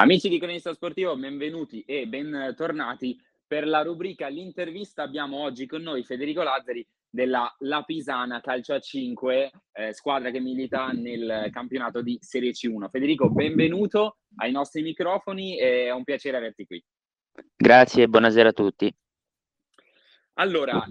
Amici di Cronista Sportivo, benvenuti e bentornati per la rubrica L'Intervista. Abbiamo oggi con noi Federico Lazzeri della La Pisana Calcio a 5, squadra che milita nel campionato di Serie C1. Federico, benvenuto ai nostri microfoni, è un piacere averti qui. Grazie e buonasera a tutti. Allora,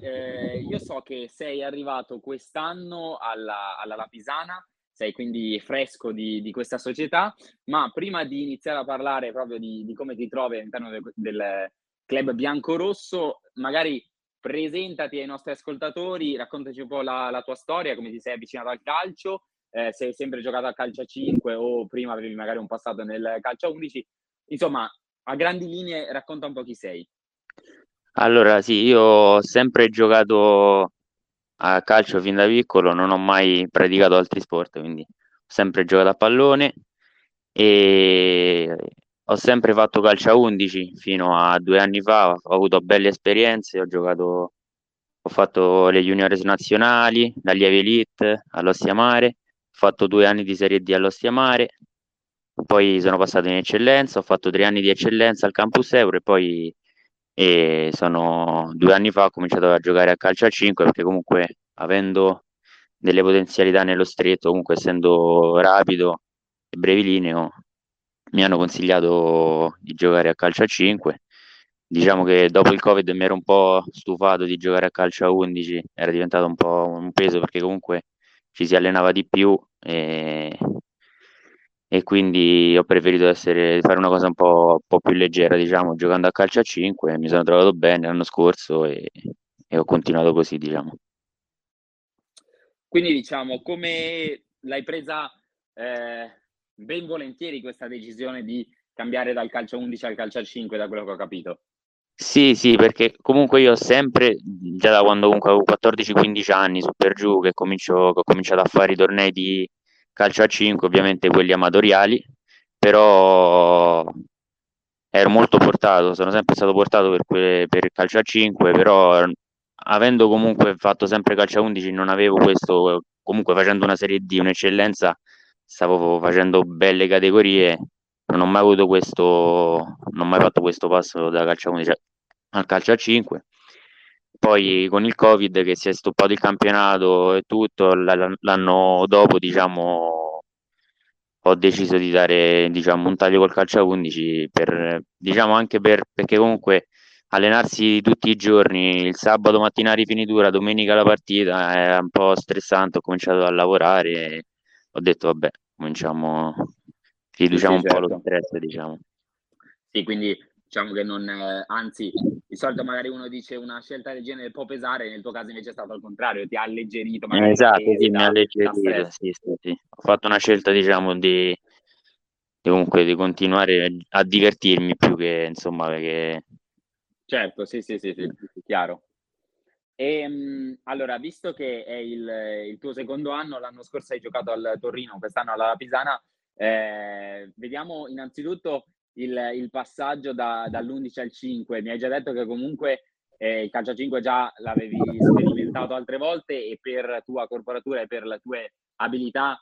io so che sei arrivato quest'anno alla La Pisana, sei quindi fresco di questa società, ma prima di iniziare a parlare proprio di come ti trovi all'interno del club biancorosso, magari presentati ai nostri ascoltatori, raccontaci un po' la tua storia, come ti sei avvicinato al calcio, se hai sempre giocato a calcio a 5 o prima avevi magari un passato nel calcio a 11, insomma, a grandi linee racconta un po' chi sei. Allora sì, io ho sempre giocato a calcio fin da piccolo, non ho mai praticato altri sport, quindi ho sempre giocato a pallone e ho sempre fatto calcio a 11 fino a 2 anni fa. Ho avuto belle esperienze, ho fatto le juniores nazionali, la Lieve Elite all'Ostia Mare, ho fatto 2 anni di Serie D all'Ostia Mare, poi sono passato in eccellenza, ho fatto 3 anni di eccellenza al Campus Euro e poi sono 2 anni fa ho cominciato a giocare a calcio a 5, perché comunque avendo delle potenzialità nello stretto, comunque essendo rapido e brevilineo, mi hanno consigliato di giocare a calcio a 5. Diciamo che dopo il Covid mi ero un po' stufato di giocare a calcio a 11, era diventato un po' un peso perché comunque ci si allenava di più e quindi ho preferito fare una cosa un po' più leggera, diciamo, giocando a calcio a 5. Mi sono trovato bene l'anno scorso e ho continuato così, diciamo. Quindi diciamo, come l'hai presa ben volentieri questa decisione di cambiare dal calcio a 11 al calcio a 5, da quello che ho capito? Sì, perché comunque io ho sempre, già da quando comunque avevo 14-15 anni, su per giù, che ho cominciato a fare i tornei di calcio a 5, ovviamente quelli amatoriali, però ero molto portato, sono sempre stato portato per il calcio a 5, però avendo comunque fatto sempre calcio a 11 non avevo questo, comunque facendo una Serie D, un'eccellenza, stavo facendo belle categorie, non ho mai avuto questo, non ho mai fatto questo passo da calcio a 11 al calcio a 5. Poi con il Covid che si è stoppato il campionato e tutto, l'anno dopo, diciamo, ho deciso di dare, diciamo, un taglio col calcio a 11 per, diciamo, anche perché comunque allenarsi tutti i giorni, il sabato mattina rifinitura, domenica la partita, era un po' stressante. Ho cominciato a lavorare e ho detto vabbè, cominciamo, riduciamo un po' lo stress, diciamo. Sì, quindi diciamo che non, anzi, di solito magari uno dice una scelta del genere può pesare, nel tuo caso invece è stato al contrario, ti ha alleggerito. Esatto, sì, mi ha alleggerito, sì. Ho fatto una scelta, diciamo, di comunque di continuare a divertirmi più che, insomma, perché... Certo, sì, chiaro. E, allora, visto che è il tuo secondo anno, l'anno scorso hai giocato al Torrino, quest'anno alla Pisana, vediamo innanzitutto il passaggll dall'11 al 5. Mi hai già detto che comunque il calcio a 5 già l'avevi sperimentato altre volte e per tua corporatura e per le tue abilità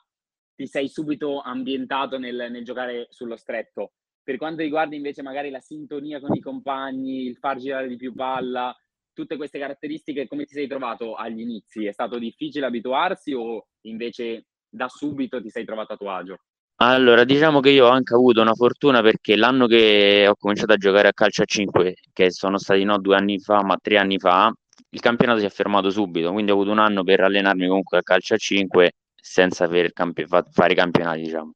ti sei subito ambientato nel giocare sullo stretto. Per quanto riguarda invece magari la sintonia con i compagni, il far girare di più palla, tutte queste caratteristiche, come ti sei trovato agli inizi? È stato difficile abituarsi o invece da subito ti sei trovato a tuo agio? Allora, diciamo che io ho anche avuto una fortuna, perché l'anno che ho cominciato a giocare a calcio a 5, che sono stati non 2 anni fa ma 3 anni fa, il campionato si è fermato subito, quindi ho avuto un anno per allenarmi comunque a calcio a 5 senza aver fare campionati, diciamo.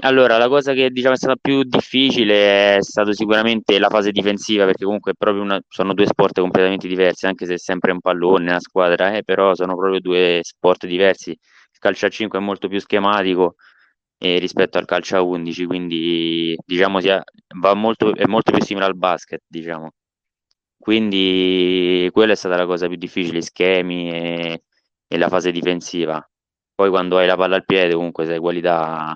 Allora, la cosa che, diciamo, è stata più difficile è stato sicuramente la fase difensiva, perché comunque è proprio sono 2 sport completamente diversi, anche se è sempre un pallone, una squadra, però sono proprio 2 sport diversi. Il calcio a 5 è molto più schematico rispetto al calcio a 11, quindi diciamo è molto più simile al basket, diciamo. Quindi quella è stata la cosa più difficile, schemi e la fase difensiva. Poi quando hai la palla al piede comunque sei qualità,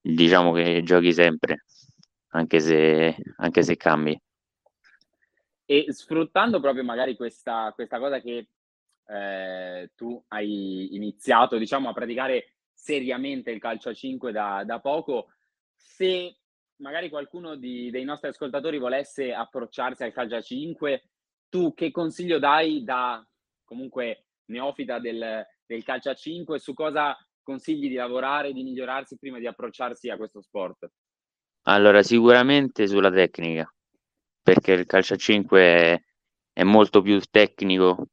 diciamo che giochi sempre, anche se cambi. E sfruttando proprio magari questa cosa che tu hai iniziato, diciamo, a praticare seriamente il calcio a 5 da poco, se magari qualcuno dei nostri ascoltatori volesse approcciarsi al calcio a 5, tu che consiglio dai da comunque neofita del calcio a 5, su cosa consigli di lavorare, di migliorarsi prima di approcciarsi a questo sport? Allora, sicuramente sulla tecnica, perché il calcio a 5 è molto più tecnico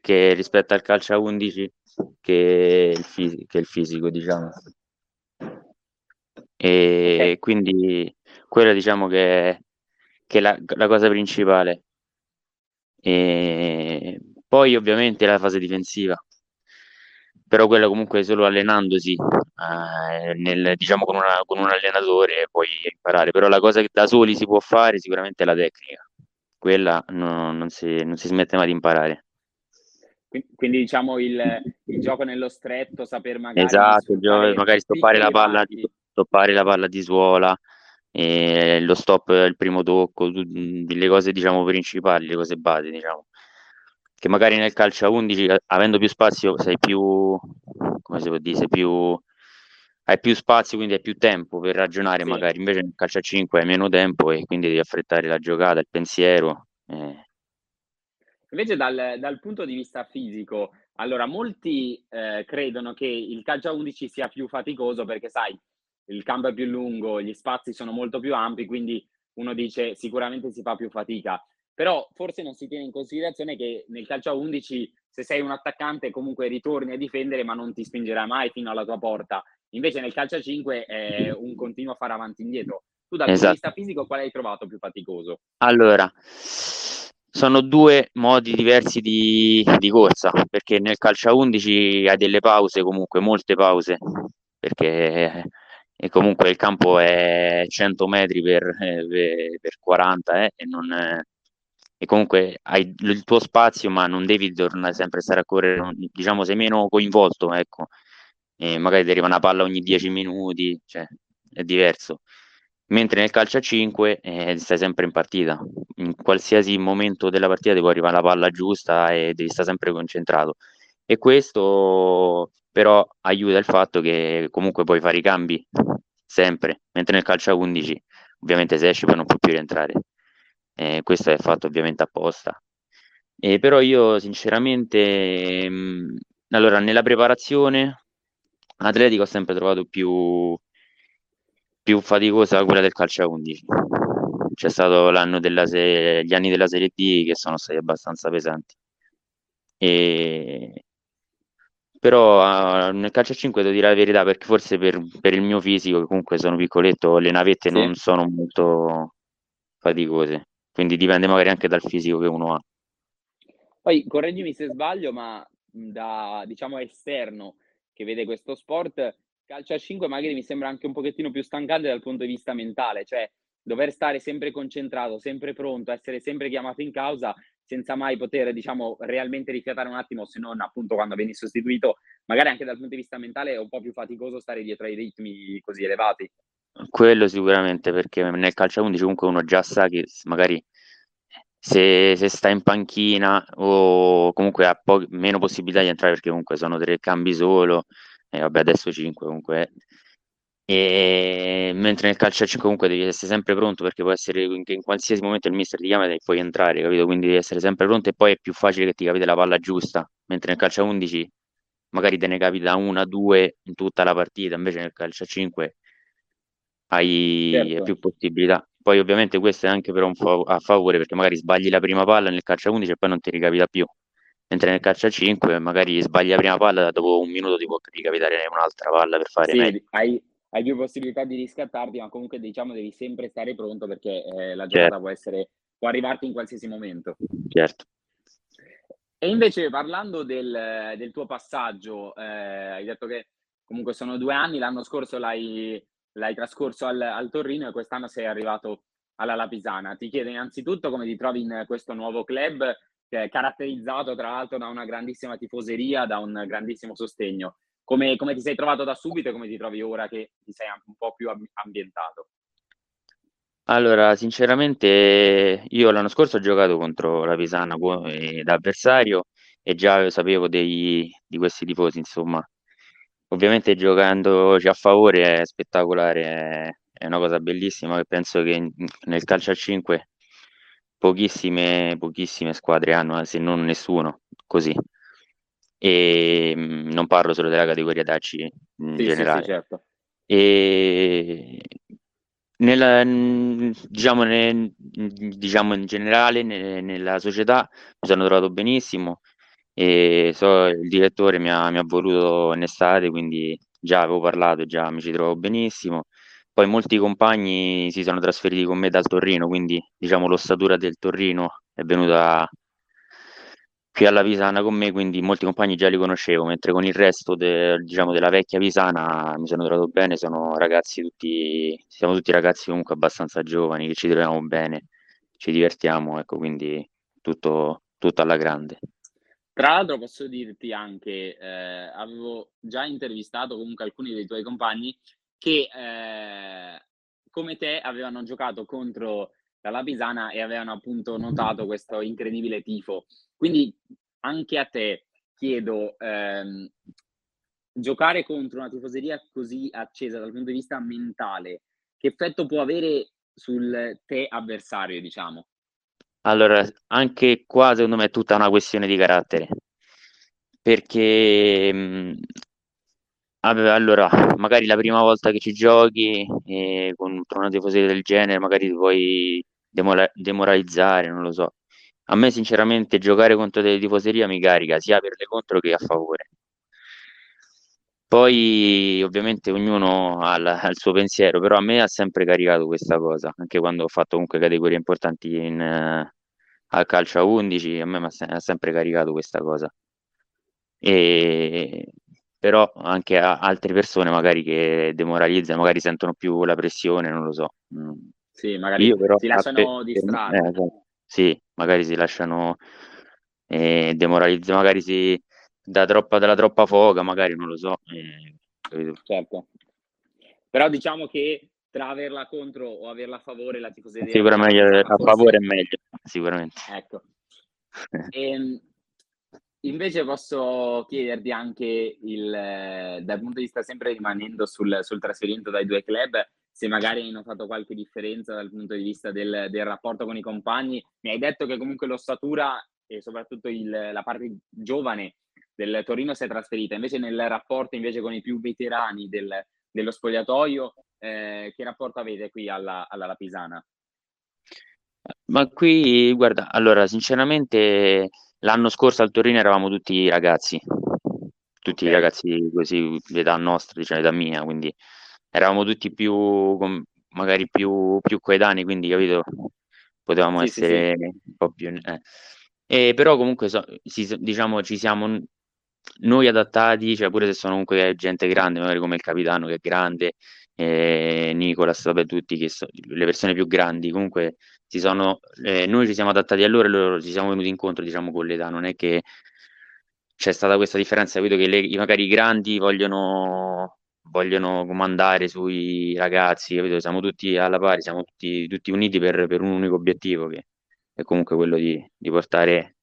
che rispetto al calcio a 11 che il fisico, diciamo. E quindi quella, diciamo, che è la cosa principale. E poi ovviamente la fase difensiva, però quella comunque solo allenandosi, diciamo con un allenatore puoi imparare, però la cosa che da soli si può fare sicuramente è la tecnica, quella non si smette mai di imparare. Quindi diciamo il gioco nello stretto, saper magari... Esatto, magari stoppare la palla di suola, lo stop, il primo tocco, le cose, diciamo, principali, le cose base, diciamo. Che magari nel calcio a 11, avendo più spazio, hai più spazio, quindi hai più tempo per ragionare, sì. Magari invece nel calcio a 5 hai meno tempo e quindi devi affrettare la giocata, il pensiero. Invece dal punto di vista fisico, allora molti credono che il calcio a 11 sia più faticoso perché, sai, il campo è più lungo, gli spazi sono molto più ampi, quindi uno dice sicuramente si fa più fatica. Però forse non si tiene in considerazione che nel calcio a 11, se sei un attaccante, comunque ritorni a difendere, ma non ti spingerà mai fino alla tua porta. Invece nel calcio a 5 è un continuo fare avanti e indietro. Tu dal punto di vista fisico qual hai trovato più faticoso? Allora, sono due modi diversi di corsa, perché nel calcio a 11 hai delle pause, comunque molte pause, perché... E comunque il campo è 100 metri per 40, e comunque hai il tuo spazio, ma non devi tornare sempre a stare a correre, diciamo, sei meno coinvolto, ecco. E magari ti arriva una palla ogni 10 minuti, cioè è diverso. Mentre nel calcio a 5 stai sempre in partita, in qualsiasi momento della partita ti può arrivare la palla giusta e devi stare sempre concentrato. E questo però aiuta il fatto che comunque puoi fare i cambi sempre, mentre nel calcio a 11 ovviamente se esci poi non puoi più rientrare. Questo è fatto ovviamente apposta. Però io sinceramente, allora, nella preparazione atletica ho sempre trovato più faticosa quella del calcio a 11. C'è stato gli anni della Serie D che sono stati abbastanza pesanti. Però nel calcio a 5 devo dire la verità, perché forse per il mio fisico, che comunque sono piccoletto, le navette sì. Non sono molto faticose, quindi dipende magari anche dal fisico che uno ha. Poi correggimi se sbaglio, ma da, diciamo, esterno che vede questo sport, calcio a 5 magari mi sembra anche un pochettino più stancante dal punto di vista mentale, cioè dover stare sempre concentrato, sempre pronto, essere sempre chiamato in causa, senza mai poter, diciamo, realmente rifiatare un attimo, se non appunto quando vieni sostituito. Magari anche dal punto di vista mentale è un po' più faticoso stare dietro ai ritmi così elevati. Quello sicuramente, perché nel calcio a 11 comunque uno già sa che magari se sta in panchina o comunque ha meno possibilità di entrare, perché comunque sono 3 cambi solo, e vabbè adesso 5 comunque. E mentre nel calcio a 5 comunque devi essere sempre pronto, perché può essere che in qualsiasi momento il mister ti chiama e puoi entrare, capito? Quindi devi essere sempre pronto, e poi è più facile che ti capite la palla giusta, mentre nel calcio a 11 magari te ne capita 1-2 in tutta la partita, invece nel calcio a 5 hai certo. Più possibilità. Poi ovviamente questo è anche però a favore, perché magari sbagli la prima palla nel calcio a 11 e poi non ti ricapita più, mentre nel calcio a 5 magari sbagli la prima palla, dopo un minuto ti può ricapitare un'altra palla per fare meglio. Hai più possibilità di riscattarti, ma comunque, diciamo, devi sempre stare pronto, perché la giornata certo. può arrivarti in qualsiasi momento. Certo. E invece, parlando del tuo passaggio, hai detto che comunque sono 2 anni, l'anno scorso l'hai trascorso al Torrino e quest'anno sei arrivato alla La Pisana. Ti chiedo innanzitutto come ti trovi in questo nuovo club, che è caratterizzato tra l'altro da una grandissima tifoseria, da un grandissimo sostegno. Come ti sei trovato da subito e come ti trovi ora che ti sei un po' più ambientato? Allora, sinceramente io l'anno scorso ho giocato contro la Pisana da avversario e già sapevo di questi tifosi, insomma. Ovviamente giocandoci a favore è spettacolare, è è una cosa bellissima che penso che nel calcio a 5 pochissime squadre hanno, se non nessuno, così. E non parlo solo della categoria d'AC in generale. Sì, certo. E diciamo in generale nella società mi sono trovato benissimo, e il direttore mi ha voluto in estate, quindi già avevo parlato, già mi ci trovo benissimo. Poi molti compagni si sono trasferiti con me dal Torrino, quindi diciamo l'ossatura del Torrino è venuta qui alla Pisana con me, quindi molti compagni già li conoscevo, mentre con il resto della vecchia Pisana mi sono trovato bene. Siamo tutti ragazzi comunque abbastanza giovani, che ci troviamo bene, ci divertiamo, ecco, quindi tutto alla grande. Tra l'altro posso dirti anche, avevo già intervistato comunque alcuni dei tuoi compagni che come te avevano giocato contro la Pisana e avevano appunto notato questo incredibile tifo. Quindi anche a te chiedo, giocare contro una tifoseria così accesa dal punto di vista mentale, che effetto può avere sul te avversario, diciamo? Allora, anche qua secondo me è tutta una questione di carattere, perché allora magari la prima volta che ci giochi contro una tifoseria del genere magari ti puoi demoralizzare, non lo so. A me sinceramente giocare contro delle tifoserie mi carica sia per le contro che a favore. Poi ovviamente ognuno ha il suo pensiero, però a me ha sempre caricato questa cosa, anche quando ho fatto comunque categorie importanti al calcio a 11, a me mi ha sempre caricato questa cosa. Però anche a altre persone magari che demoralizzano, magari sentono più la pressione, non lo so. Sì, magari io però si lasciano distrarre. Sì, magari si lasciano demoralizzare, magari si... della troppa foga, magari, non lo so. Certo. Però diciamo che tra averla contro o averla a favore, la tifoseria sicuramente a favore è meglio, sicuramente. Ecco. Invece posso chiederti anche dal punto di vista, sempre rimanendo sul trasferimento dai due club, se magari hai notato qualche differenza dal punto di vista del rapporto con i compagni. Mi hai detto che comunque l'ossatura e soprattutto la parte giovane del Torino si è trasferita, invece nel rapporto con i più veterani dello spogliatoio, che rapporto avete qui alla La Pisana? Ma qui, guarda, allora sinceramente l'anno scorso al Torino eravamo tutti ragazzi, tutti okay. Ragazzi così d'età nostra, diciamo d'età mia, quindi eravamo tutti magari più coetanei, quindi capito, potevamo essere sì. Un po' più... però comunque diciamo ci siamo noi adattati, cioè pure se sono comunque gente grande, magari come il capitano che è grande, Nicolas, vabbè, tutti che le persone più grandi, comunque noi ci siamo adattati a loro e loro ci siamo venuti incontro, diciamo, con l'età. Non è che c'è stata questa differenza, vedo che magari i grandi vogliono comandare sui ragazzi, capito? Siamo tutti alla pari, siamo tutti uniti per un unico obiettivo, che è comunque quello di portare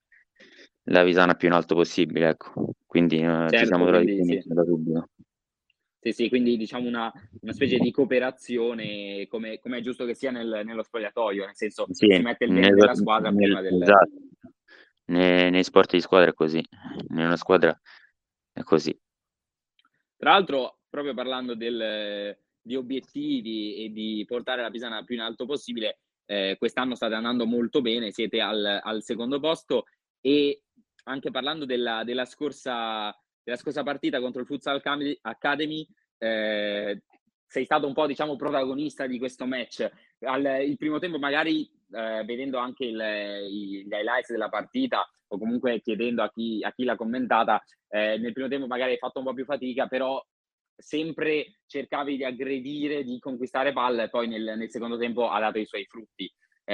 la Pisana più in alto possibile, ecco. Quindi certo, ci siamo trovati da subito. Sì, quindi diciamo una specie di cooperazione, come è giusto che sia nello spogliatoio, nel senso sì, si mette il bene della squadra prima del... Esatto. Nei sport di squadra è così, in una squadra è così. Tra l'altro, proprio parlando di obiettivi e di portare la Pisana più in alto possibile, quest'anno state andando molto bene, siete al secondo posto, e anche parlando della scorsa partita contro il Futsal Academy, sei stato un po', diciamo, protagonista di questo match. Il primo tempo magari vedendo anche gli highlights della partita, o comunque chiedendo a chi l'ha commentata, nel primo tempo magari hai fatto un po' più fatica, però sempre cercavi di aggredire, di conquistare palla, e poi nel secondo tempo ha dato i suoi frutti.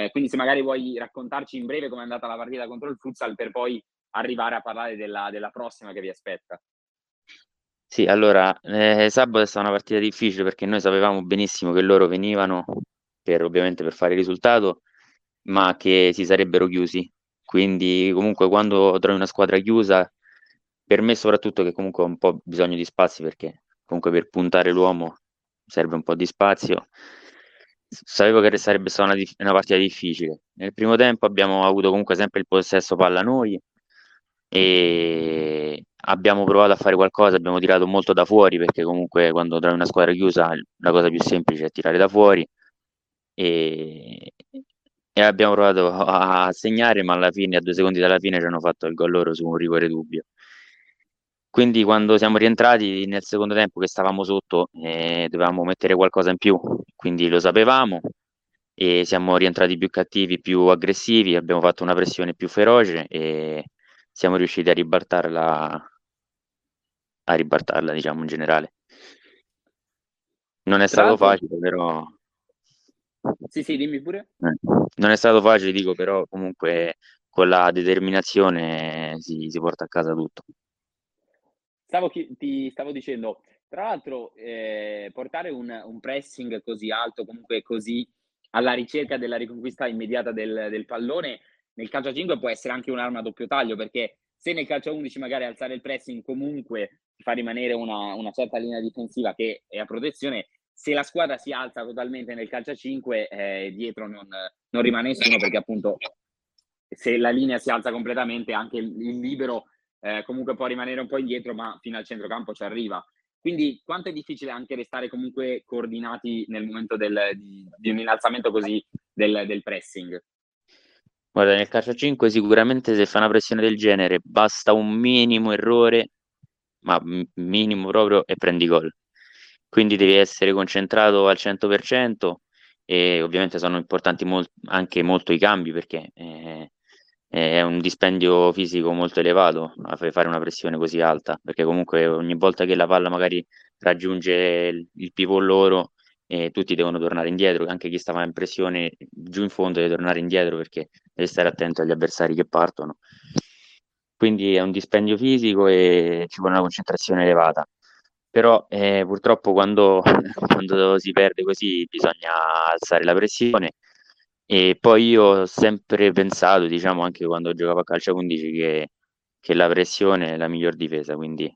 Quindi se magari vuoi raccontarci in breve come è andata la partita contro il Futsal, per poi arrivare a parlare della prossima che vi aspetta. Sì, allora, sabato è stata una partita difficile, perché noi sapevamo benissimo che loro venivano ovviamente per fare il risultato, ma che si sarebbero chiusi. Quindi comunque quando trovi una squadra chiusa, per me soprattutto, che comunque ho un po' bisogno di spazi, perché comunque per puntare l'uomo serve un po' di spazio, sapevo che sarebbe stata una partita difficile. Nel primo tempo abbiamo avuto comunque sempre il possesso palla noi e abbiamo provato a fare qualcosa, abbiamo tirato molto da fuori, perché comunque quando trovi una squadra chiusa la cosa più semplice è tirare da fuori, e abbiamo provato a segnare, ma alla fine, a 2 secondi dalla fine, ci hanno fatto il gol loro su un rigore dubbio. Quindi quando siamo rientrati nel secondo tempo, che stavamo sotto, dovevamo mettere qualcosa in più, quindi lo sapevamo e siamo rientrati più cattivi, più aggressivi, abbiamo fatto una pressione più feroce e siamo riusciti a ribaltarla, diciamo, in generale. Non è stato facile, però... Sì, dimmi pure. Non è stato facile, dico, però comunque con la determinazione si porta a casa tutto. Ti stavo dicendo, tra l'altro, portare un pressing così alto, comunque così alla ricerca della riconquista immediata del pallone, nel calcio a 5 può essere anche un'arma a doppio taglio, perché se nel calcio a 11 magari alzare il pressing comunque ti fa rimanere una certa linea difensiva che è a protezione, se la squadra si alza totalmente nel calcio a 5 dietro non rimane nessuno, perché appunto se la linea si alza completamente anche il libero comunque può rimanere un po' indietro, ma fino al centrocampo ci arriva. Quindi quanto è difficile anche restare comunque coordinati nel momento di un innalzamento così del pressing? Guarda, nel calcio a 5 sicuramente se fa una pressione del genere basta un minimo errore, ma minimo proprio, e prendi gol. Quindi devi essere concentrato al 100%, e ovviamente sono importanti anche molto i cambi, perché è un dispendio fisico molto elevato a fare una pressione così alta, perché comunque ogni volta che la palla magari raggiunge il pivot loro, tutti devono tornare indietro, anche chi stava in pressione giù in fondo deve tornare indietro, perché deve stare attento agli avversari che partono. Quindi è un dispendio fisico e ci vuole una concentrazione elevata. Però purtroppo quando si perde così bisogna alzare la pressione. E poi io ho sempre pensato, diciamo, anche quando giocavo a calcio a 11, che la pressione è la miglior difesa, quindi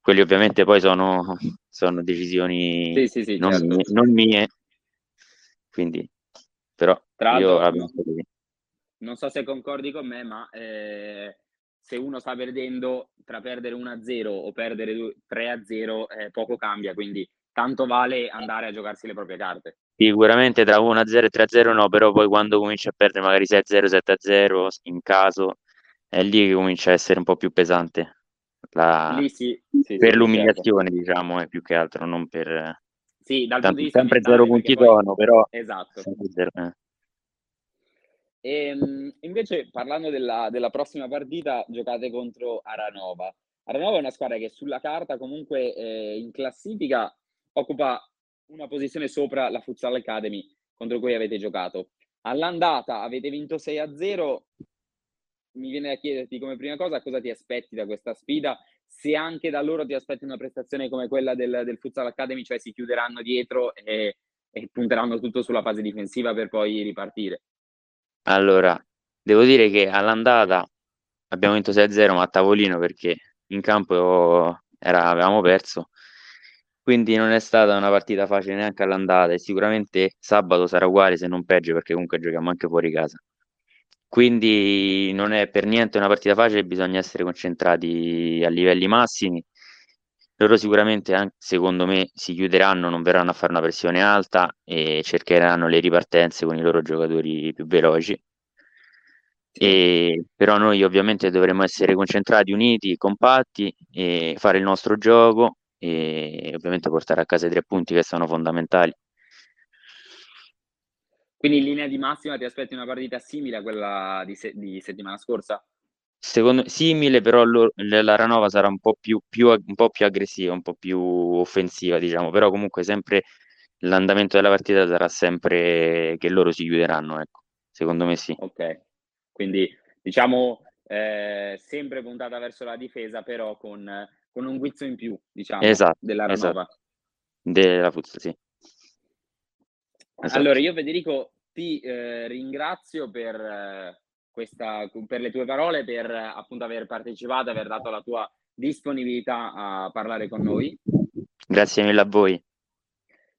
quelli ovviamente poi sono decisioni sì, non, certo, non mie, quindi però tra io non so se concordi con me, ma se uno sta perdendo, tra perdere 1-0 o perdere 3-0 poco cambia, quindi tanto vale andare a giocarsi le proprie carte. Sicuramente tra 1-0 e 3-0 no, però poi quando cominci a perdere magari 6-0, 7-0 in caso, è lì che comincia a essere un po' più pesante per l'umiliazione, certo, diciamo, è più che altro, non per dal punto di vista sempre mentale, 0 punti poi... tono, però esatto. E, invece, parlando della prossima partita, giocate contro Aranova. Aranova è una squadra che sulla carta comunque in classifica occupa una posizione sopra la Futsal Academy, contro cui avete giocato. All'andata avete vinto 6-0. Mi viene da chiederti come prima cosa ti aspetti da questa sfida, se anche da loro ti aspetti una prestazione come quella del Futsal Academy, cioè si chiuderanno dietro e punteranno tutto sulla fase difensiva per poi ripartire. Allora, devo dire che all'andata abbiamo vinto 6-0, ma a tavolino, perché in campo avevamo perso. Quindi non è stata una partita facile neanche all'andata, e sicuramente sabato sarà uguale, se non peggio, perché comunque giochiamo anche fuori casa. Quindi non è per niente una partita facile, bisogna essere concentrati a livelli massimi. Loro sicuramente, anche secondo me, si chiuderanno, non verranno a fare una pressione alta e cercheranno le ripartenze con i loro giocatori più veloci. Però noi ovviamente dovremo essere concentrati, uniti, compatti, e fare il nostro gioco e ovviamente portare a casa i 3 punti, che sono fondamentali. Quindi in linea di massima ti aspetti una partita simile a quella di settimana scorsa? Simile, però l'Aranova sarà un po' più aggressiva, un po' più offensiva, diciamo, però comunque sempre l'andamento della partita sarà sempre che loro si chiuderanno, ecco, secondo me sì. Ok, quindi diciamo sempre puntata verso la difesa, però con un guizzo in più, diciamo, esatto, dell'Aranova. Esatto. Della Futsal, sì. Esatto. Allora, io Federico ti ringrazio per le tue parole, per appunto aver partecipato, aver dato la tua disponibilità a parlare con noi. Grazie mille a voi.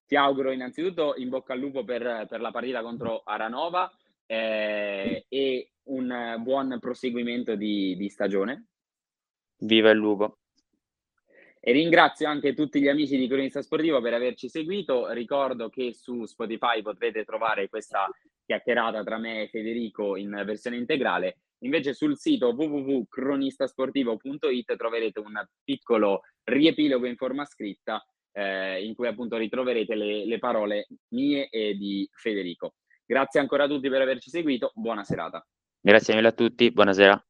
ti auguro innanzitutto in bocca al lupo per la partita contro Aranova e un buon proseguimento di stagione. Viva il lupo! E ringrazio anche tutti gli amici di Cronista Sportivo per averci seguito. Ricordo che su Spotify potrete trovare questa chiacchierata tra me e Federico in versione integrale. Invece sul sito www.cronistasportivo.it troverete un piccolo riepilogo in forma scritta in cui appunto ritroverete le parole mie e di Federico. Grazie ancora a tutti per averci seguito. Buona serata. Grazie mille a tutti. Buonasera.